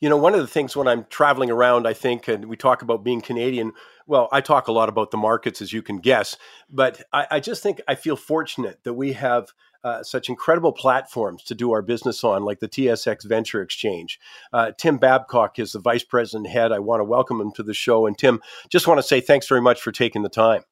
You know, one of the things when I'm traveling around, I think, and we talk about being Canadian, well, I talk a lot about the markets, as you can guess, but I just think I feel fortunate that we have such incredible platforms to do our business on, like the TSX Venture Exchange. Tim Babcock is the vice president head. I want to welcome him to the show. And Tim, just want to say thanks very much for taking the time.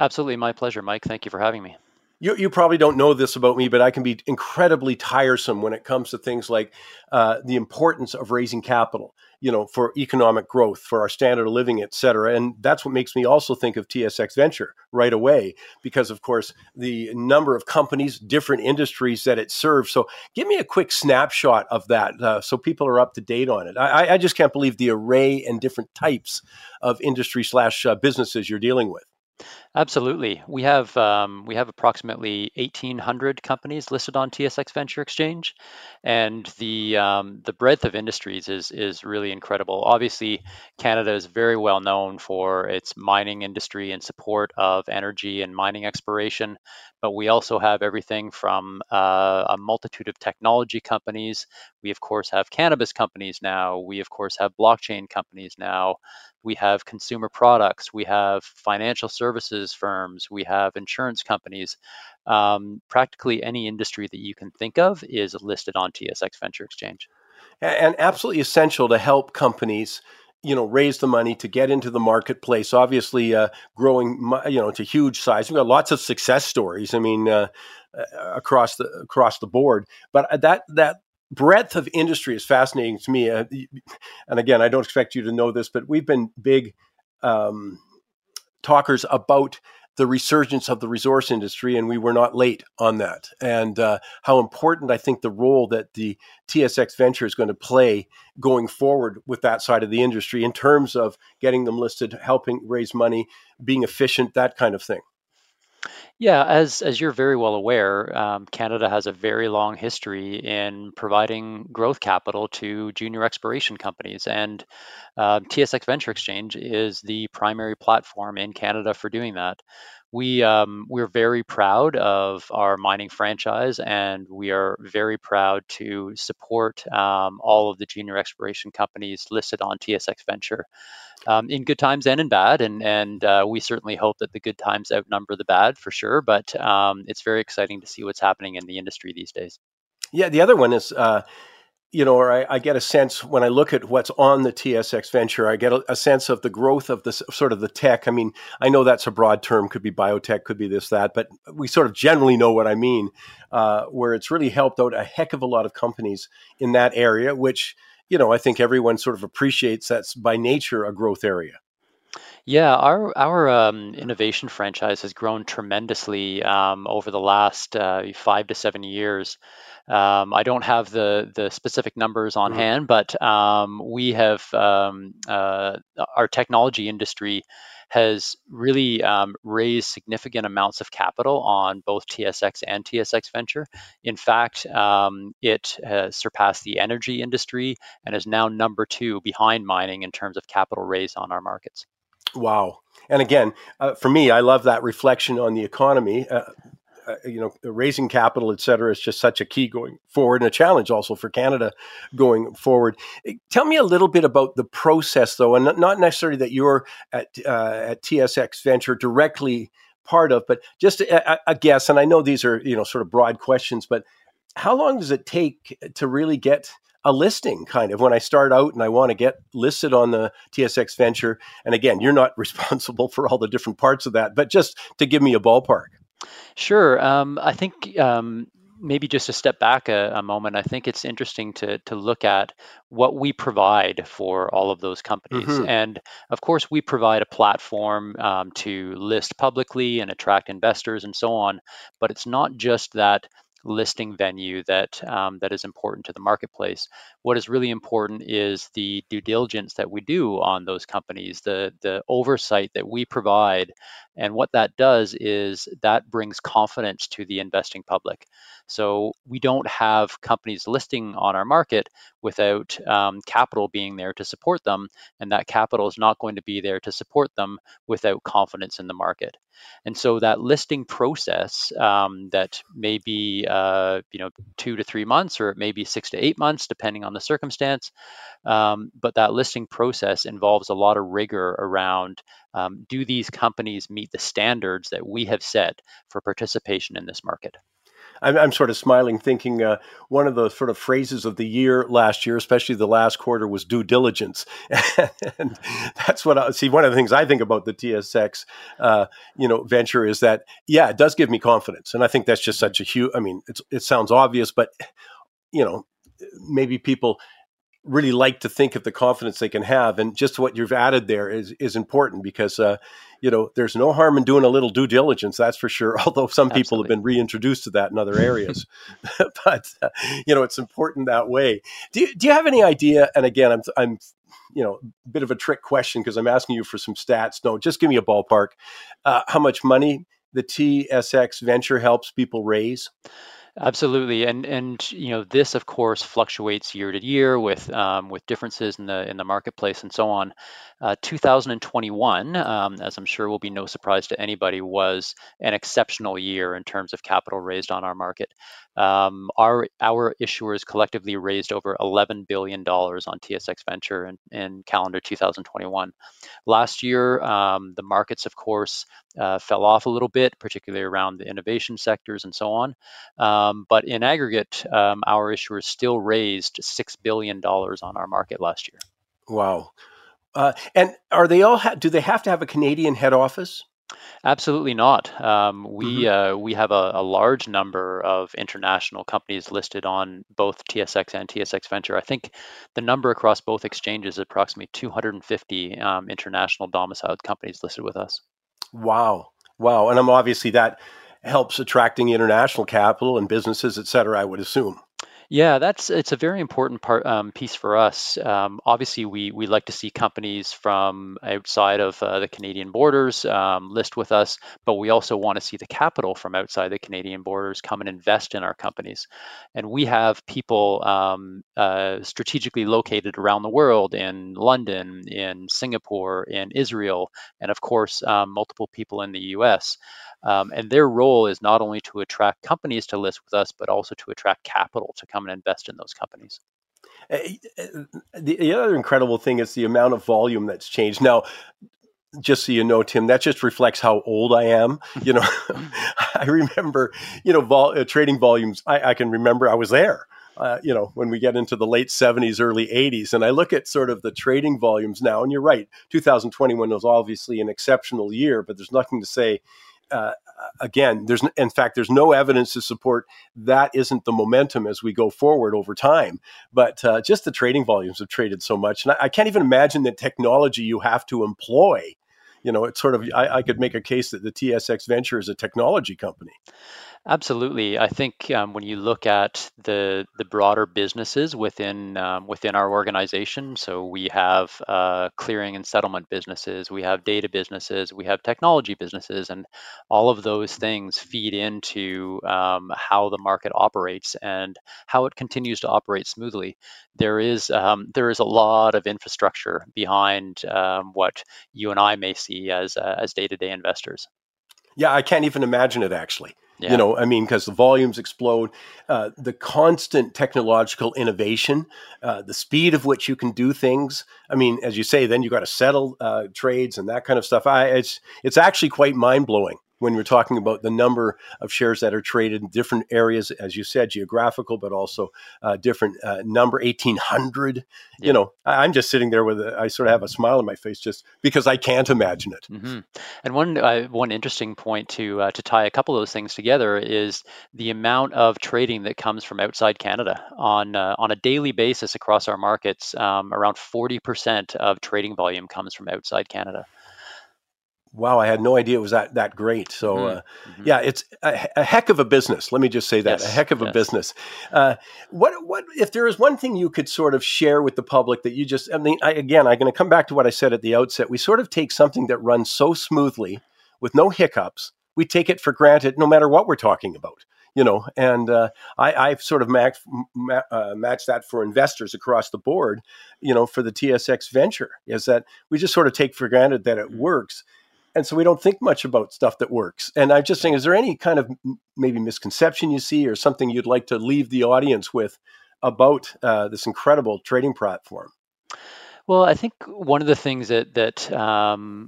Absolutely. My pleasure, Mike. Thank you for having me. You probably don't know this about me, but I can be incredibly tiresome when it comes to things like the importance of raising capital, you know, for economic growth, for our standard of living, et cetera. And that's what makes me also think of TSX Venture right away, because, of course, the number of companies, different industries that it serves. So give me a quick snapshot of that so people are up to date on it. I just can't believe the array and different types of industry / businesses you're dealing with. Absolutely. We have approximately 1,800 companies listed on TSX Venture Exchange, and the breadth of industries is really incredible. Obviously, Canada is very well known for its mining industry and support of energy and mining exploration, but we also have everything from a multitude of technology companies. We, of course, have cannabis companies now. We, of course, have blockchain companies now. We have consumer products. We have financial services firms. We have insurance companies. Practically any industry that you can think of is listed on TSX Venture Exchange. And absolutely essential to help companies, you know, raise the money to get into the marketplace, obviously growing, you know, to huge size. We've got lots of success stories, I mean, across the board. But that breadth of industry is fascinating to me. And again, I don't expect you to know this, but we've been big talkers about the resurgence of the resource industry, and we were not late on that. And how important I think the role that the TSX Venture is going to play going forward with that side of the industry in terms of getting them listed, helping raise money, being efficient, that kind of thing. Yeah, as you're very well aware, Canada has a very long history in providing growth capital to junior exploration companies, and TSX Venture Exchange is the primary platform in Canada for doing that. We're very proud of our mining franchise, and we are very proud to support all of the junior exploration companies listed on TSX Venture in good times and in bad. And we certainly hope that the good times outnumber the bad for sure. But it's very exciting to see what's happening in the industry these days. Yeah, the other one is, you know, or I get a sense when I look at what's on the TSX Venture, I get a sense of the growth of this sort of the tech. I mean, I know that's a broad term, could be biotech, could be this, that, but we sort of generally know what I mean, where it's really helped out a heck of a lot of companies in that area, which, you know, I think everyone sort of appreciates that's by nature a growth area. Yeah, our innovation franchise has grown tremendously over the last 5 to 7 years. I don't have the specific numbers on hand, but we have our technology industry has really raised significant amounts of capital on both TSX and TSX Venture. In fact, it has surpassed the energy industry and is now number 2 behind mining in terms of capital raised on our markets. Wow. And again, for me, I love that reflection on the economy. You know, raising capital, et cetera, is just such a key going forward and a challenge also for Canada going forward. Tell me a little bit about the process, though, and not necessarily that you're at TSX Venture directly part of, but just a guess. And I know these are, you know, sort of broad questions, but how long does it take to really get a listing, kind of, when I start out and I want to get listed on the TSX Venture? And again, you're not responsible for all the different parts of that, but just to give me a ballpark. Sure. I think maybe just to step back a moment, I think it's interesting to look at what we provide for all of those companies. Mm-hmm. And of course, we provide a platform to list publicly and attract investors and so on. But it's not just that listing venue that is important to the marketplace. What is really important is the due diligence that we do on those companies, the oversight that we provide. And what that does is that brings confidence to the investing public. So we don't have companies listing on our market without capital being there to support them. And that capital is not going to be there to support them without confidence in the market. And so that listing process that may be 2 to 3 months, or it may be 6 to 8 months, depending on the circumstance. But that listing process involves a lot of rigor around, do these companies meet the standards that we have set for participation in this market? I'm sort of smiling, thinking one of the sort of phrases of the year last year, especially the last quarter, was due diligence. And that's what I see. One of the things I think about the TSX, venture is that, yeah, it does give me confidence. And I think that's just such a huge, I mean, it sounds obvious, but, maybe people really like to think of the confidence they can have. And just what you've added there is important because, there's no harm in doing a little due diligence, that's for sure, although some Absolutely. People have been reintroduced to that in other areas. But, it's important that way. Do you have any idea? And again, I'm a bit of a trick question because I'm asking you for some stats. No, just give me a ballpark. How much money the TSX Venture helps people raise? Absolutely, and this of course fluctuates year to year with differences in the marketplace and so on. 2021, as I'm sure will be no surprise to anybody, was an exceptional year in terms of capital raised on our market. Our issuers collectively raised over $11 billion on TSX Venture in calendar 2021. Last year, the markets, of course, fell off a little bit, particularly around the innovation sectors and so on. But in aggregate, our issuers still raised $6 billion on our market last year. Wow. And are they all? Do they have to have a Canadian head office? Absolutely not. We have a large number of international companies listed on both TSX and TSX Venture. I think the number across both exchanges is approximately 250 international domiciled companies listed with us. Wow. And I'm obviously that helps attracting international capital and businesses, et cetera, I would assume. Yeah, it's a very important piece for us. Obviously, we like to see companies from outside of the Canadian borders list with us, but we also want to see the capital from outside the Canadian borders come and invest in our companies. And we have people strategically located around the world, in London, in Singapore, in Israel, and of course, multiple people in the US. And their role is not only to attract companies to list with us, but also to attract capital to come and invest in those companies. The other incredible thing is the amount of volume that's changed. Now, just so you know, Tim, that just reflects how old I am. I remember, trading volumes. I can remember I was there, when we get into the late 70s, early 80s. And I look at sort of the trading volumes now, and you're right, 2021 was obviously an exceptional year, but there's nothing to say. Again, there's no evidence to support that isn't the momentum as we go forward over time. But just the trading volumes have traded so much. And I can't even imagine the technology you have to employ. It's sort of, I could make a case that the TSX Venture is a technology company. Absolutely. I think when you look at the broader businesses within our organization, so we have clearing and settlement businesses, we have data businesses, we have technology businesses, and all of those things feed into how the market operates and how it continues to operate smoothly. There is a lot of infrastructure behind what you and I may see as day-to-day investors. Yeah, I can't even imagine it actually. Yeah. Because the volumes explode, the constant technological innovation, the speed of which you can do things. As you say, then you got to settle trades and that kind of stuff. It's actually quite mind-blowing when we're talking about the number of shares that are traded in different areas, as you said, geographical, but also different number, 1,800. Yeah. I'm just sitting there I sort of have a smile on my face just because I can't imagine it. Mm-hmm. And one interesting point to tie a couple of those things together is the amount of trading that comes from outside Canada on a daily basis across our markets. Around 40% of trading volume comes from outside Canada. Wow, I had no idea it was that great. So, yeah, it's a heck of a business. Let me just say that, yes, a heck of a business. What if there is one thing you could sort of share with the public that you just? I'm going to come back to what I said at the outset. We sort of take something that runs so smoothly with no hiccups. We take it for granted, no matter what we're talking about. And I've sort of matched that for investors across the board. For the TSX Venture, is that we just sort of take for granted that it works. And so we don't think much about stuff that works. And I'm just saying, is there any kind of maybe misconception you see or something you'd like to leave the audience with about this incredible trading platform? Well, I think one of the things that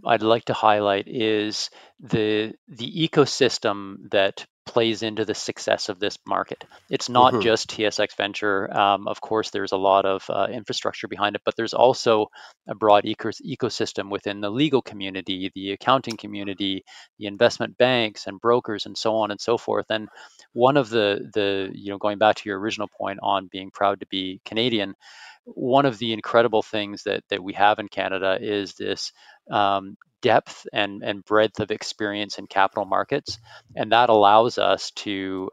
I'd like to highlight is the ecosystem that plays into the success of this market. It's not just TSX Venture. Of course, there's a lot of infrastructure behind it, but there's also a broad ecosystem within the legal community, the accounting community, the investment banks and brokers, and so on and so forth. And one of the going back to your original point on being proud to be Canadian, one of the incredible things that we have in Canada is this depth and breadth of experience in capital markets, and that allows us to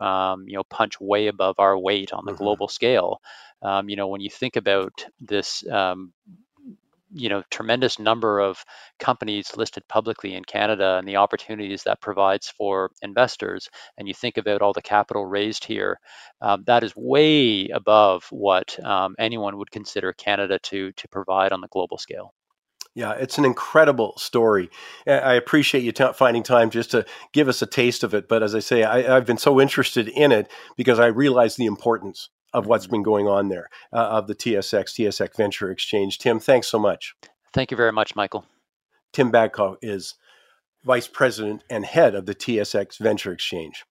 punch way above our weight on the global scale. When you think about this, tremendous number of companies listed publicly in Canada and the opportunities that provides for investors, and you think about all the capital raised here, that is way above what anyone would consider Canada to provide on the global scale. Yeah, it's an incredible story. I appreciate you finding time just to give us a taste of it. But as I say, I've been so interested in it because I realize the importance of what's been going on there, of the TSX Venture Exchange. Tim, thanks so much. Thank you very much, Michael. Tim Babcock is Vice President and Head of the TSX Venture Exchange.